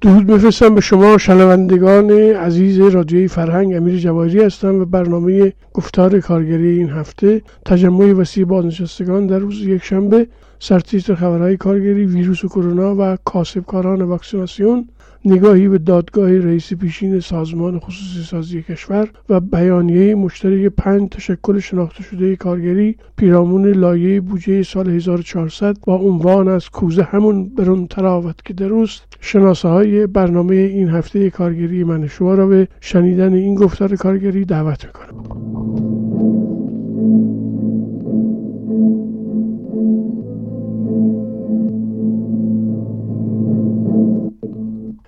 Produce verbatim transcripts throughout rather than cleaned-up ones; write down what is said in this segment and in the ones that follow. درود می‌فرستم به شما شنوندگان عزیز رادیوی فرهنگ. امیر جواهری هستم و برنامه گفتار کارگری این هفته، تجمع وسیع بازنشستگان در روز یکشنبه، سرتیتر خبرهای کارگری، ویروس کرونا و کاسبکاران واکسیناسیون، نگاهی به دادگاه رئیس پیشین سازمان خصوصی سازی کشور و بیانیه مشترک پنج تشکل شناخته شده کارگری، پیرامون لایه بودجه سال هزار و چهارصد با عنوان از کوزه همون برون تراوت که دروست. شناسه‌های برنامه این هفته کارگری من شما را به شنیدن این گفتار کارگری دعوت می‌کنم.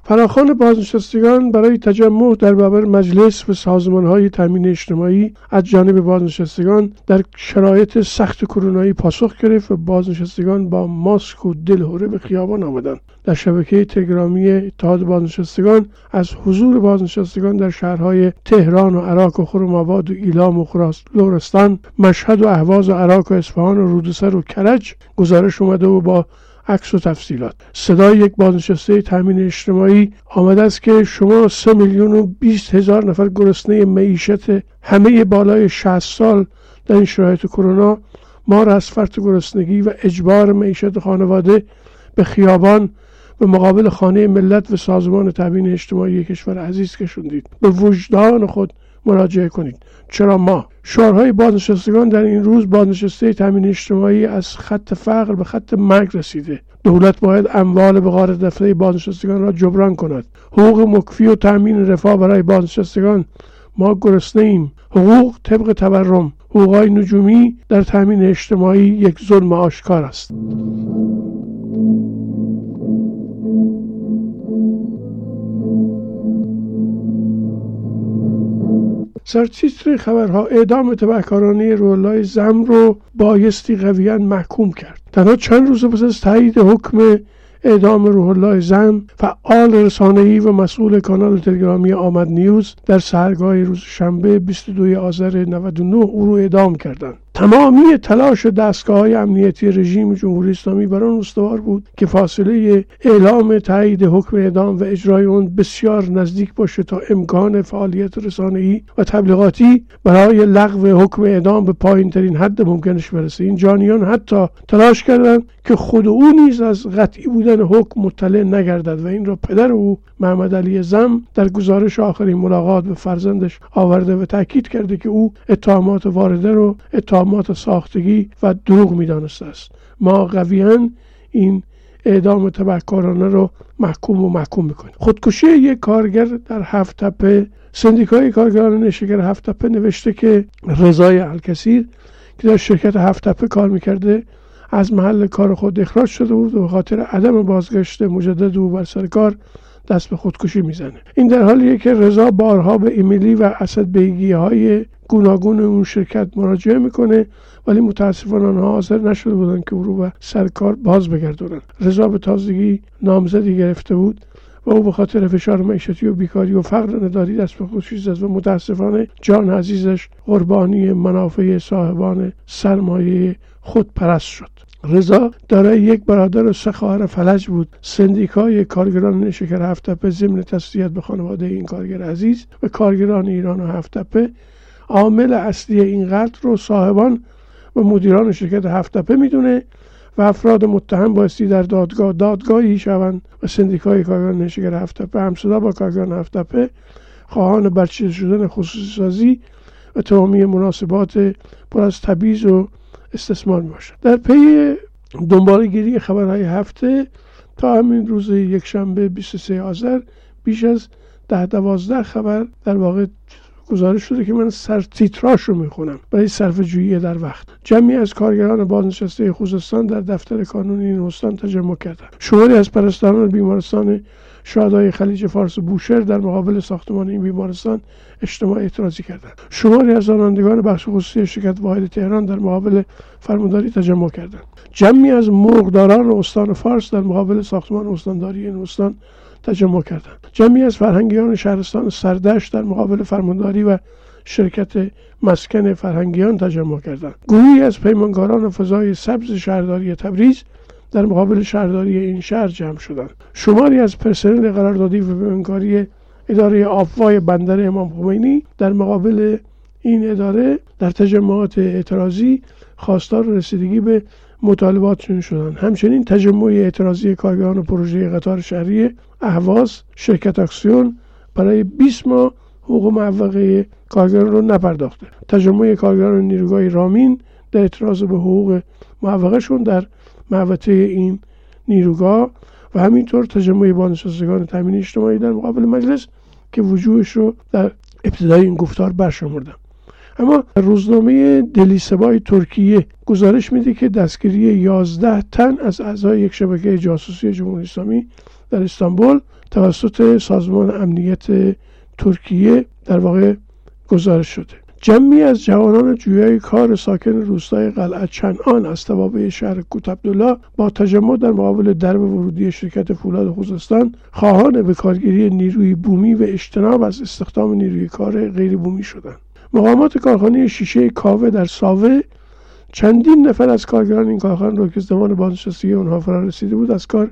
فراخوان بازنشستگان برای تجمع در برابر مجلس و سازمان‌های تامین اجتماعی از جانب بازنشستگان در شرایط سخت کرونایی پاسخ گرفت و بازنشستگان با ماسک و دلهره به خیابان آمدند. در شبکه تلگرامی اتحاد بازنشستگان از حضور بازنشستگان در شهرهای تهران و عراق و خرم‌آباد و ایلام و لرستان، مشهد و اهواز و عراق و اصفهان و رودسر و کرج گزارش آمده و با عکس و تفصیلات. صدای یک بازنشسته تامین اجتماعی آمده است که شما سه میلیون و بیست هزار نفر گرسنه معیشت همه بالای شصت سال در این شرایط کرونا، ما را از فرط گرسنگی و اجبار معیشت خانواده به خیابان و مقابل خانه ملت و سازمان تامین اجتماعی کشور عزیز کشوندید. به وجدان خود مراجعه کنید. چرا ما؟ شعارهای بازنشستگان در این روز: بازنشسته تامین اجتماعی از خط فقر به خط مرگ رسیده، دولت باید اموال به غار رفته بازنشستگان را جبران کند، حقوق مکفی و تامین رفاه برای بازنشستگان، ما گرسنه ایم، حقوق طبق تورم، حقوقهای نجومی در تامین اجتماعی یک ظلم آشکار است. سرتیتر خبرها: اعدام تبهکارانه روح الله زم رو بایستی قویاً محکوم کرد. تنها چند روز پس از تایید حکم اعدام روح الله زم، فعال رسانه‌ای و مسئول کانال تلگرامی آمد نیوز، در سحرگاه روز شنبه بیست و دوم آذر نود و نه او رو اعدام کردند. تمامی تلاش دستگاه‌های امنیتی رژیم جمهوری اسلامی بر آن استوار بود که فاصله اعلام تایید حکم اعدام و اجرای آن بسیار نزدیک باشد تا امکان فعالیت رسانه‌ای و تبلیغاتی برای لغو حکم اعدام به پایین‌ترین حد ممکنش برسد. این جانیان حتی تلاش کردند که خود او نیز از قطعی بودن حکم مطلع نگردد و این را پدر او محمد علی زم در گزارش آخرین ملاقات به فرزندش آورده و تأکید کرده که او اتهامات وارده را اتهام مات ساختگی و دروغ می‌دانسته است. ما قویاً این اعدام تبهکارانه رو محکوم و محکوم می‌کنیم. خودکشی یک کارگر در هفت‌تپه. سندیکای کارگران شهر هفت‌تپه نوشته که رضای الکسیر که در شرکت هفت‌تپه کار می‌کرده از محل کار خود اخراج شده بود و به خاطر عدم بازگشت مجدد او بر سر کار دست به خودکشی میزنه. این در حالیه که رضا بارها به ایمیلی و اسد بیگی‌های گوناگون اون شرکت مراجعه میکنه ولی متاسفانه آنها حاضر نشده بودن که او رو به سر کار باز بگردونن. رضا به تازگی نامزدی گرفته بود و او به خاطر فشار معیشتی و بیکاری و فقر نداری دست به خودکشی زد و متاسفانه جان عزیزش قربانی منافع صاحبان سرمایه خودپرست شد. رضا دارای یک برادر و سه خواهر فلج بود. سندیکای کارگران شهر هفت‌تپه ضمن تسلیت به خانواده این کارگر عزیز و کارگران ایران و هفت‌تپه عامل اصلی این قتل رو صاحبان و مدیران شرکت هفت‌تپه میدونه و افراد متهم بایستی در دادگاه دادگاهی شوند و سندیکای کارگران شهر هفت‌تپه همصدا با کارگران هفت‌تپه خواهان برچیده شدن خصوصی سازی و تمامی مناسبات پر از تبعیض و استثمار میباشد. در پی دنبال گیری خبرهای هفته تا همین روز یکشنبه بیست و سوم آذر بیش از ده تا دوازده خبر، در واقع گزارش شده که من سر تیتراش رو میخونم برای صرفه‌جویی در وقت. جمعی از کارگران بازنشسته خوزستان در دفتر کانونی این استان تجمع کردند. شماری از پرستاران بیمارستان شهدای خلیج فارس بوشهر در مقابل ساختمان این بیمارستان اجتماع اعتراضی کردند. شماری از رانندگان بخش خصوصی شرکت واحد تهران در مقابل فرمانداری تجمع کردند. جمعی از مرغداران استان فارس در مقابل ساختمان استانداری این استان تجمع کردند. جمعی از فرهنگیان شهرستان سردشت در مقابل فرمانداری و شرکت مسکن فرهنگیان تجمع کردند. گروهی از پیمانکاران فضای سبز شهرداری تبریز در مقابل شهرداری این شهر جمع شدند. شماری از پرسنل قراردادی و پیمانکاری اداره آبوای بندر امام خمینی در مقابل این اداره در تجمعات اعتراضی خواستار رسیدگی به مطالباتشون شدند. همچنین تجمع اعتراضی کارگران پروژه قطار شهری اهواز شرکت اکسیون برای بیست ماه حقوق معوقه کارگران را نپرداخته. تجمع کارگران نیروگاه رامین در اعتراض به حقوق معوقهشون در محوطه این نیروگاه و همینطور تجمع بازنشستگان تامین اجتماعی در مقابل مجلس که وجوهش رو در ابتدای این گفتار برشمردم. اما روزنامه دلی سبای ترکیه گزارش میده که دستگیری یازده تن از اعضای یک شبکه جاسوسی جمهوری اسلامی در استانبول توسط سازمان امنیت ترکیه در واقع گزارش شده. جمعی از جوانان جویای کار ساکن روستای قلعه چنان از توابع شهر کوتعبدالله با تجمع در مقابل درب ورودی شرکت فولاد خوزستان خواهان به کارگیری نیروی بومی و اجتناب از استخدام نیروی کار غیر بومی شدند. مقامات کارخانه شیشه کاوه در ساوه چندین نفر از کارگران این کارخانه رو که زمان بازنشستگی اونها فرا رسیده بود از کار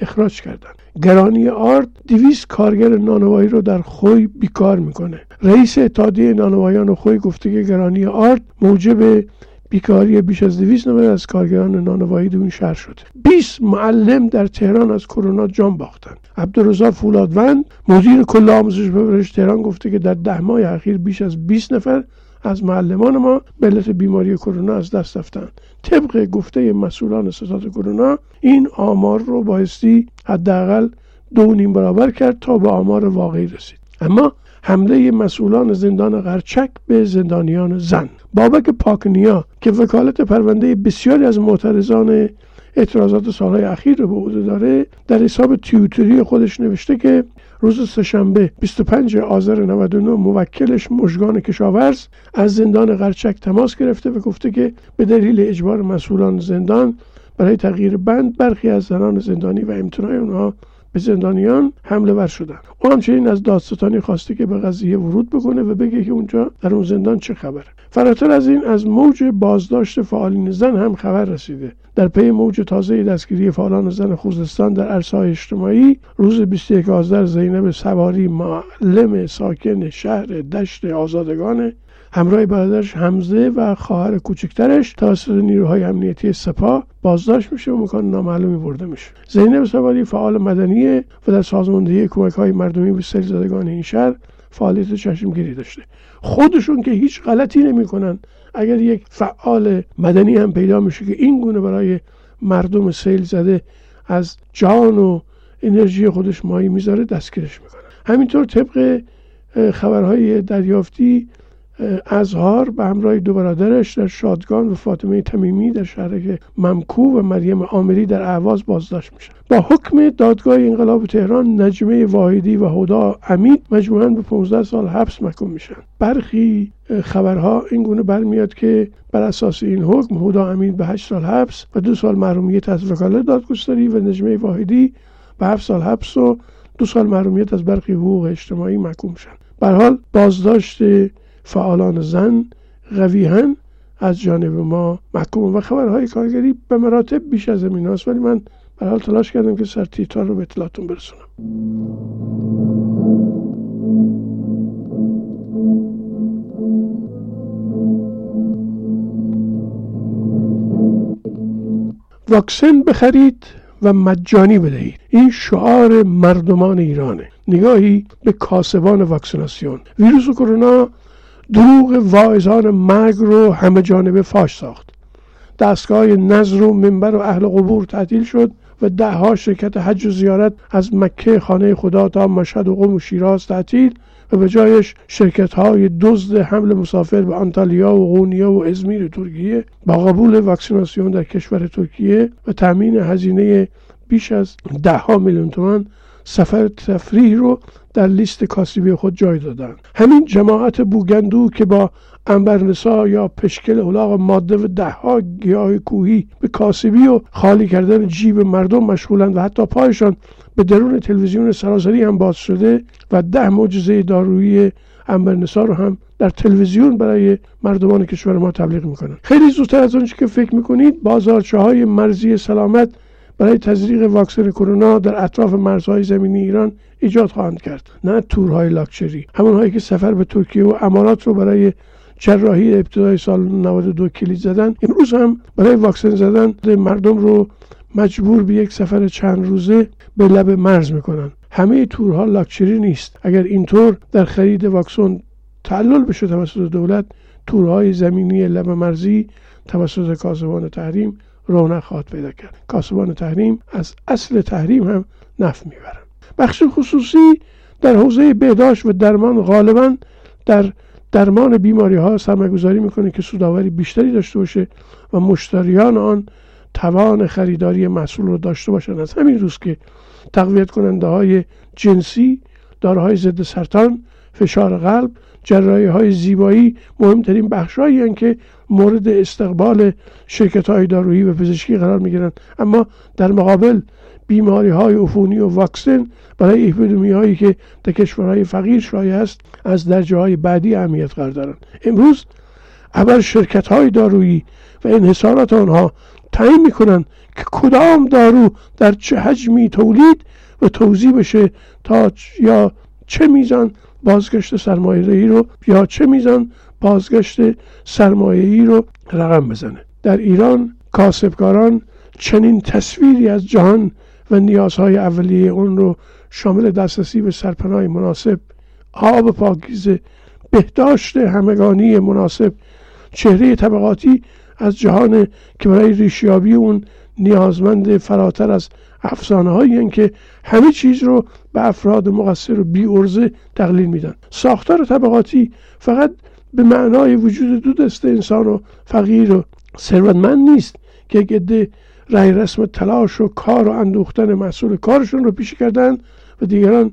اخراج کردند. گرانی آرد دویست کارگر نانوایی رو در خوی بیکار میکنه. رئیس اتحادیه نانوایان خوی گفته که گرانی آرد موجب بیکاری بیش از دویست نفر از کارگران نانوایی در اون شهر شده. بیست معلم در تهران از کرونا جان باختند. عبدالرضا فولادوند مدیر کل آموزش پرورش تهران گفته که در ده ماه اخیر بیش از بیست نفر از معلمان ما به علت بیماری کرونا از دست رفتند. طبق گفته مسئولان ستاد کرونا این آمار رو بایستی حداقل دو نیم برابر کرد تا به آمار واقعی رسید. اما حمله مسئولان زندان قرچک به زندانیان زن. بابک پاکنیا که وکالت پرونده بسیاری از معترضان اعتراضات سالهای اخیر رو به عهده داره در حساب توییتری خودش نوشته که روز سه‌شنبه بیست و پنجم آذر نود و نه موکلش مژگان کشاورز از زندان قرچک تماس گرفته و گفته که به دلیل اجبار مسئولان زندان برای تغییر بند برخی از زنان زندانی و امتناع اونها به زندانیان حمله ور شدند. او همچنین از دادستانی خواسته که به قضیه ورود بکنه و بگه که اونجا در اون زندان چه خبره. فراتر از این از موج بازداشت فعالین زن هم خبر رسیده. در پی موج تازه دستگیری فعالان زن خوزستان در عرصه‌های اجتماعی روز بیست و یکم آذر زینب سواری معلم ساکن شهر دشت آزادگان همراه برادرش حمزه و خواهر کوچکترش توسط نیروهای امنیتی سپاه بازداشت میشه و مکان نامعلومی برده میشه. زینب سواری فعال مدنیه و در سازماندهی کمک‌های مردمی به سیل‌زدگان این شهر فعالیت چشمگیری داشته. خودشون که هیچ غلطی نمی‌کنن اگر یک فعال مدنی هم پیدا میشه که این گونه برای مردم سیل زده از جان و انرژی خودش مایه میذاره دستگیرش میکنن. همینطور طبق خبرهای دریافتی ازهار به همراه دو برادرش در شادگان و فاطمه تمیمی در شهرک ممکو و مریم آمری در اهواز بازداشت میشن. با حکم دادگاه انقلاب تهران نجمه واحدی و هودا امید مجموعاً به پانزده سال حبس محکوم میشن. برخی خبرها اینگونه برمیاد که بر اساس این حکم هودا امید به هشت سال حبس و دو سال محرومیت از وکالت دادگستری و نجمه واحدی به هفت سال حبس و دو سال محرومیت از برخی حقوق اجتماعی محکوم میشن. به هر حال بازداشت فعالان زن قویاً از جانب ما محکوم و خبرهای کارگری به مراتب بیش از همین هاست، ولی من به حال تلاش کردم که سر تیترها رو به اطلاعتون برسونم. واکسن بخرید و مجانی بدهید، این شعار مردمان ایرانه. نگاهی به کاسبان واکسیناسیون. ویروس کرونا دروغ واعظان مرگ رو همه جانبه فاش ساخت. دستگاه نذر و منبر و اهل قبور تعطیل شد و ده ها شرکت حج و زیارت از مکه خانه خدا تا مشهد و قم و شیراز تعطیل و به جایش شرکت های دزد حمل مسافر به آنتالیا و قونیه و ازمیر ترکیه با قبول واکسیناسیون در کشور ترکیه و تامین هزینه بیش از ده ها میلیون تومان سفر تفریح رو در لیست کاسبی خود جای دادن. همین جماعت بوگندو که با عنبرنسا یا پشکل اولاغ ماده و ده ها گیاه کوهی به کاسبی و خالی کردن جیب مردم مشغولند و حتی پایشان به درون تلویزیون سراسری هم باز شده و ده معجزه دارویی عنبرنسا رو هم در تلویزیون برای مردمان کشور ما تبلیغ میکنند. خیلی زودتر از آنچه که فکر میکنید بازارچه‌های مرزی سلامت برای تزریق واکسن کرونا در اطراف مرزهای زمینی ایران ایجاد خواهند کرد، نه تورهای لاکچری، همونهایی که سفر به ترکیه و امارات رو برای جراحی ابتدای سال نود و دو کلید زدن، امروز هم برای واکسن زدن مردم رو مجبور به یک سفر چند روزه به لب مرز میکنن. همه تورها لاکچری نیست. اگر اینطور در خرید واکسن تعلل بشه توسط دولت، تورهای زمینی لب مرزی توسط کاسبان تحریم رونق خواهد پیدا کرد. کاسبان تحریم از اصل تحریم هم نفع میبرند. بخش خصوصی در حوزه بهداشت و درمان غالبا در درمان بیماری ها سرمایه‌گذاری میکنه که سودآوری بیشتری داشته باشه و مشتریان آن توان خریداری محصول رو داشته باشند. از همین روز که تقویت کننده های جنسی، داروهای ضد سرطان، فشار قلب، جراحی های زیبایی مهمترین بخش هایی هستند که مورد استقبال شرکت های دارویی و پزشکی قرار می گیرند، اما در مقابل بیماری های عفونی و واکسن برای اپیدمی هایی که در کشورهای فقیر شایع است از درجه های بعدی اهمیت قرار دارند. امروز ابر شرکت های دارویی و انحصارات آنها تعیین می کنند که کدام دارو در چه حجمی تولید و توزیع بشه تا یا چه میزان بازگشت سرمایه‌ای رو یا چه میزان بازگشت سرمایه‌ای رو رقم بزنه. در ایران کاسبکاران چنین تصویری از جهان و نیازهای اولیه اون رو شامل دسترسی به سرپناه مناسب، آب پاکیزه، بهداشت همگانی مناسب، چهره طبقاتی از جهان که برای ریشیابی اون نیازمند فراتر از افسانه‌هایی هستند که همه چیز رو به افراد مقصر و بی‌عرضه تقلیل میدن. ساختار طبقاتی فقط به معنای وجود دو دسته انسان و فقیر و ثروتمند نیست که گده رای رسم تلاش و کار و اندوختن محصول کارشون رو پیش کردن و دیگران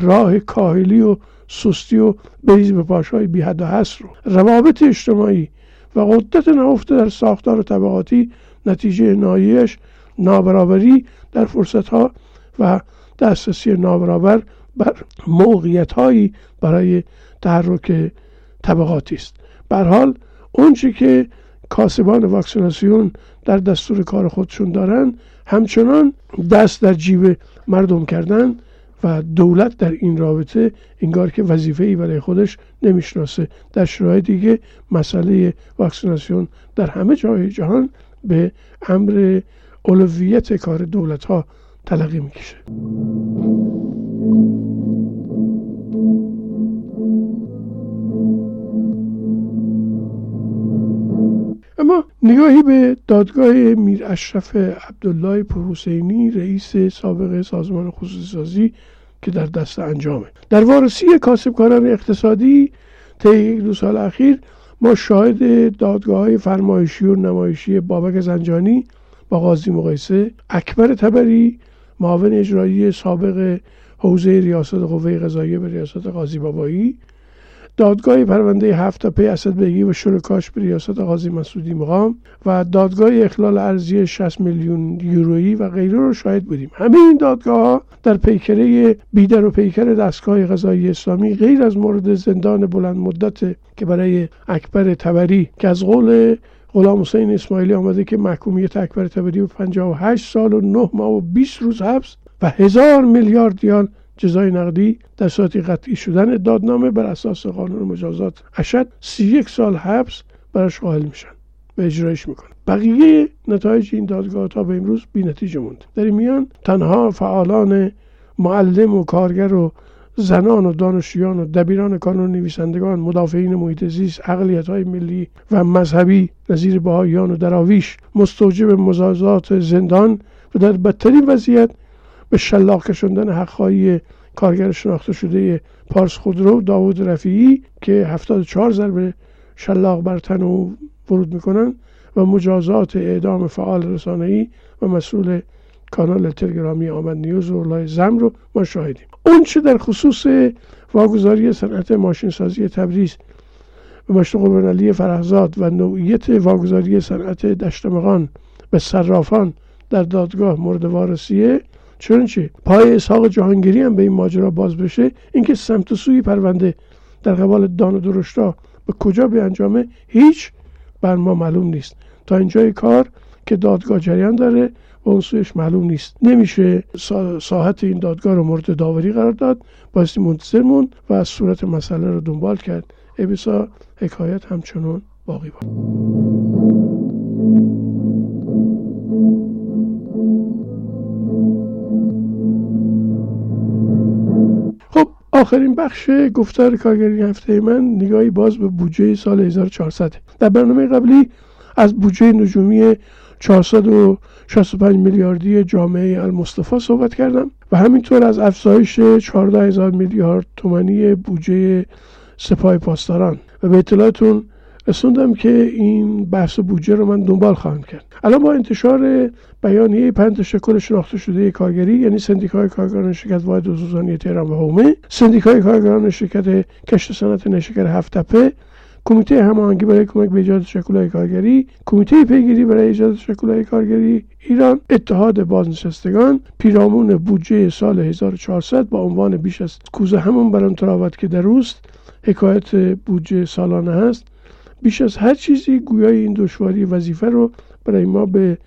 راه کاهلی و سستی و بریز به پاشای بی حد و حصر رو. روابط اجتماعی و قدرت نهفته در ساختار طبقاتی نتیجه نهایی‌اش نابرابری در فرصت‌ها و دسترسی نابرابر بر موقعیت‌هایی برای تحرک طبقاتی است. به هر حال اونچه که کاسبان واکسیناسیون در دستور کار خودشون دارن همچنان دست در جیب مردم کردن و دولت در این رابطه انگار که وظیفه‌ای برای خودش نمیشناسه. در شرایطی که مسئله واکسیناسیون در همه جای جهان به امر اولویت کار دولت‌ها تلقی می‌کشه. اما نگاهی به دادگاه میر اشرف عبدالله پورحسینی، رئیس سابق سازمان خصوصی‌سازی که در دست انجامه. در وارسی کاسبکاران اقتصادی طی دو سال اخیر ما شاهد دادگاه‌های فرمایشی و نمایشی بابک زنجانی با قاضی مقایسه، اکبر تبری معاون اجرایی سابق حوزه ریاست قوه قضاییه به ریاست قاضی بابایی، دادگاه پرونده هفت تا پی اسدبگی و شرکاش به ریاست قاضی مسعودی مقام و دادگاه اخلال ارزی شصت میلیون یورویی و غیره رو شاهد بودیم. همه این دادگاه‌ها در پیکره بیدر و پیکر دستگاه قضایی اسلامی غیر از مورد زندان بلند مدت که برای اکبر تبری که از قول غلام حسین اسماعیلی آمده که محکومیت اکبر تبری به پنجاه و هشت سال و نه ماه و بیست روز حبس و هزار میلیارد ریال جزای نقدی در صورت قطعی شدن دادنامه بر اساس قانون مجازات اشد سی و یک سال حبس برش قائل میشن و اجرایش میکنن. بقیه نتایج این دادگاه تا به امروز بی نتیجه موند. در این میان تنها فعالان معلم و کارگر و زنان و دانشجویان و دبیران کانون نویسندگان، مدافعین محیط زیست، اقلیت‌های ملی و مذهبی نظیر بهائیان و دراویش مستوجب مجازات زندان و در بدترین وضعیت به شلاق کشاندن حقایی کارگر شناخته شده پارس خودرو داوود رفیعی که هفتاد و چهار ضربه شلاق بر تن او ورود میکنن و مجازات اعدام فعال رسانه‌ای و مسئول کانال تلگرامی آمد نیوز و الله زم رو ما شاهدیم. اون چه در خصوص واگذاری صنعت ماشینسازی تبریز به مشروع قربان علی فرخزاد و نوعیت واگذاری صنعت دشت مغان به صرافان در دادگاه مورد وارثیه، چنانچه پای اسحاق جهانگیری هم به این ماجرا باز بشه، اینکه سمت و سوی پرونده در قبال دان و درشتا به کجا به انجامه هیچ بر ما معلوم نیست. تا اینجای کار که دادگاه جریان داره و اون سویش معلوم نیست، نمیشه ساحت این دادگاه رو مورد داوری قرار داد، بایستی منتظر موند و از صورت مسئله رو دنبال کرد. ای بسا حکایت همچنان باقی بود. خب آخرین بخش گفتار کارگری هفته من نگاهی باز به بودجه سال هزار و چهارصد. در برنامه قبلی از بودجه نجومی چهارصد و شصت و پنج میلیاردی جامعه المصطفی صحبت کردم و همینطور از افزایش چهارده هزار میلیارد تومانی بودجه سپاه پاسداران و به اطلاعتون رسوندم که این بحث بودجه رو من دنبال خواهم کرد. الان با انتشار بیانیه پنج تشکل شناخته شده کارگری، یعنی سندیکای کارگران شرکت واحد وزوزانی تهران و هومه، سندیکای کارگران شرکت کشت صنعت نشکر هفت تپه، کمیته هماهنگی برای کمک به ایجاد تشکل‌های کارگری، کمیته پیگیری برای ایجاد تشکل‌های کارگری ایران، اتحاد بازنشستگان، پیرامون بودجه سال هزار و چهارصد با عنوان بیش از کوزه همون بران تراوت که دروست حکایت بودجه سالانه هست. بیش از هر چیزی گویای این دشواری وظیفه رو برای ما به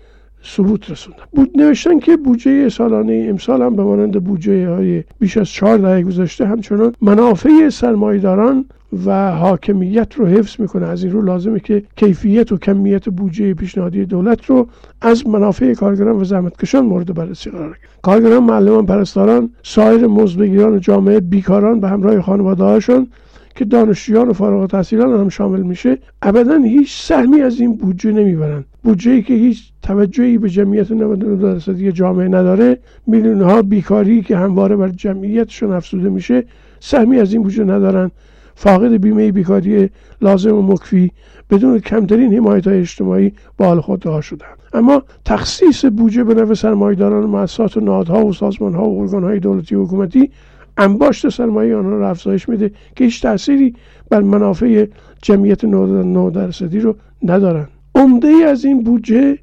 ثبوت رسوندن. بود نوشتن که بودجه سالانه امسال هم به مانند بودجه‌های بیش از چهار دهه گذشته همچنان منافع سرمایه‌داران و حاکمیت رو حفظ میکنه. از این رو لازمه که کیفیت و کمیت بودجه پیشنهادی دولت رو از منافع کارگران و زحمتکشان مورد بررسی قرار گرفت. کارگران، معلمان، پرستاران، سایر مزدبگیران جامعه، بیکاران به همراه خانواده‌هاشون که دانشجویان و فارغ التحصیلان هم شامل میشه، ابداً هیچ سهمی از این بودجه نمیبرن. بودجه‌ای که هیچ توجهی به جمعیت نود و نه درصدی جامعه نداره، میلیون‌ها بیکاری که همواره بر جمعیتشون افزوده میشه، سهمی از این بودجه ندارن. فاقد بیمه بیکاری لازم و مکفی، بدون کمترین حمایت‌های اجتماعی با حال خود رها شدن. اما تخصیص بودجه به نفع سرمایه‌داران و مؤسسات و نهادها و سازمان‌ها و ارگان‌های دولتی و حکومتی انباشت سرمایه آنها رو افزایش میده که هیچ تأثیری بر منافع جمعیت نه درصدی رو ندارن. عمده ای از این بودجه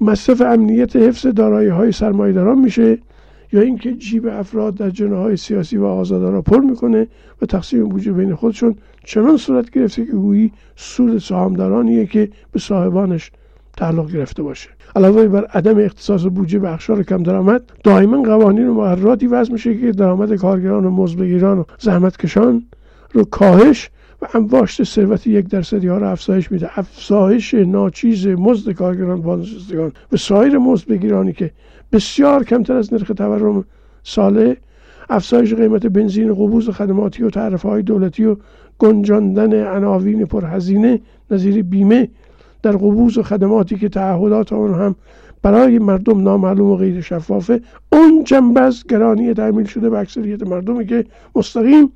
مصرف امنیت حفظ دارایی‌های سرمایه‌داران میشه یا اینکه جیب افراد در جناح‌های سیاسی و آزادانه را پر میکنه و تقسیم بودجه بین خودشون چنان صورت گرفته که گویی سود سهامدارانیه که به صاحبانش تعلق گرفته باشه. علاوه بر عدم اختصاص بودجه به اقشار کم درآمد، دائما قوانین و مقرراتی وضع میشه که درآمد کارگران و مزدبگیران و زحمتکشان رو کاهش و انباشت ثروت یک درصدی ها رو افزایش میده. افزایش ناچیز مزد کارگران، بازنشستگان و سایر مزدبگیرانی که بسیار کمتر از نرخ تورم ساله، افزایش قیمت بنزین و قبوز خدماتی و تعرفه های دولتی و گنجاندن عناوین پرهزینه نظیر بیمه در قبوض و خدماتی که تعهدات آن هم برای مردم نامعلوم و غیر شفافه، اون جنبه از گرانی تحمیل شده به اکثریت مردمی که مستقیم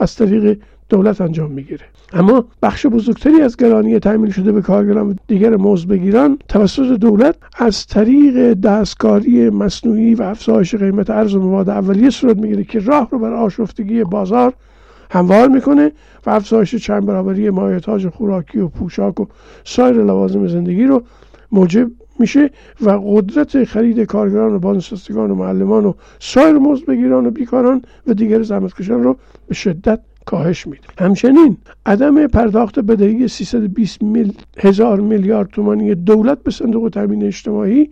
از طریق دولت انجام میگیره. اما بخش بزرگتری از گرانی تحمیل شده به کارگران و دیگر مزدبگیران توسط دولت از طریق دستکاری مصنوعی و افزایش قیمت ارز و مواد اولیه صورت میگیره که راه رو بر آشفتگی بازار هموار میکنه و افزایش چند برابری مایحتاج خوراکی و پوشاک و سایر لوازم زندگی رو موجب میشه و قدرت خرید کارگران و بازنشستگان و معلمان و سایر مزدبگیران و بیکاران و دیگر زحمتکشان رو به شدت کاهش میده. همچنین عدم پرداخت بدهی سیصد و بیست هزار میلیارد تومانی دولت به صندوق تامین اجتماعی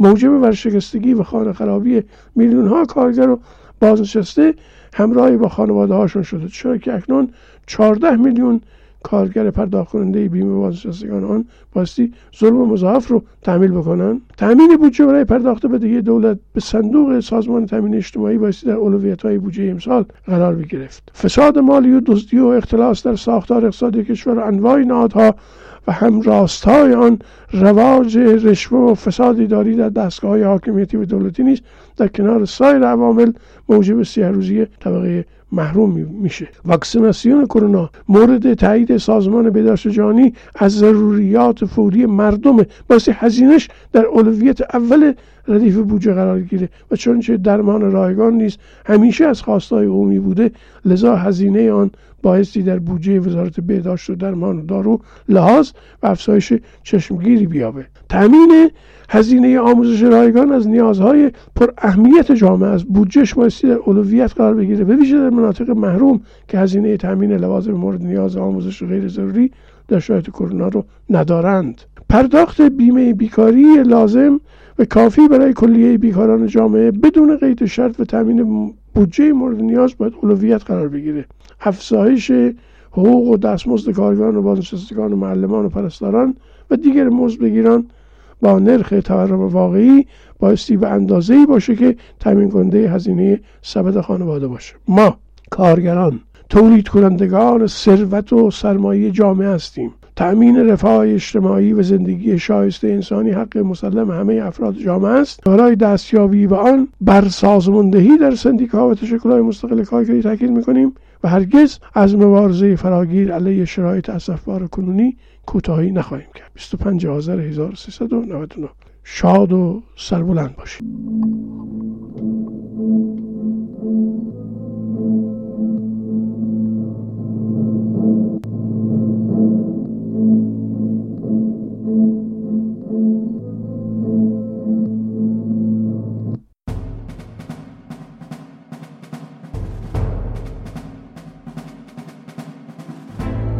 موجب ورشکستگی و خانه خرابی میلیون ها کارگر و بازنشسته همراه با خانواده هاشون شده، چرا که اکنون چهارده میلیون کارگر پرداخت کننده بیمه بازنشستگان آن بایستی ظلم و مضاعف رو تامین بکنن. تامین بودجه برای پرداخت بدهی دولت به صندوق سازمان تامین اجتماعی بایستی در اولویت‌های بودجه امسال قرار بگرفت. فساد مالی و دزدی و اختلاس در ساختار اقتصادی کشور و انواع نهادها و همراستای آن، رواج رشوه و فساد اداری در دستگاه‌های حاکمیتی و دولتی نیز در کنار سایر عوامل موجب سیه روزی طبقه محروم میشه. واکسیناسیون کرونا مورد تایید سازمان بهداشت جهانی از ضروریات فوری مردم، بایستی هزینش در اولویت اول ردیف بودجه قرار گیره و چون چه درمان رایگان نیز همیشه از خواستهای عمومی بوده، لذا هزینه آن بایستی در بودجه وزارت بهداشت و درمان و دارو لحاظ و افزایش چشمگیری بیابه. تامین هزینه آموزش رایگان از نیازهای پر اهمیت جامعه از بودجهش بایستی در اولویت قرار بگیره، به ویژه در مناطق محروم که هزینه تامین لوازم مورد نیاز آموزش غیر ضروری در شرایط کرونا رو ندارند. پرداخت بیمه بیکاری لازم و کافی برای کلیه بیکاران جامعه بدون قید شرط و تامین بودجه مورد نیاز باید اولویت قرار بگیره. افزایش حقوق و دستمزد کارگران و بازنشستگان و معلمان و پرستاران و دیگر مزدبگیران با نرخ تورم واقعی بایستی به اندازه‌ای باشه که تامین کننده هزینه سبد خانواده باشه. ما کارگران تولید کنندگان ثروت و سرمایه جامعه هستیم. تأمین رفاه اجتماعی و زندگی شایسته انسانی حق مسلم همه افراد جامعه است. برای دستیابی به آن بر سازماندهی در سندیکاها و تشکل‌های مستقل کارگری تاکید می‌کنیم و هرگز از مبارزه فراگیر علیه شرایط اسفبار کنونی کوتاهی نخواهیم کرد. بیست و پنجم آذر هزار و سیصد و نود و نه. شاد و سربلند باشید.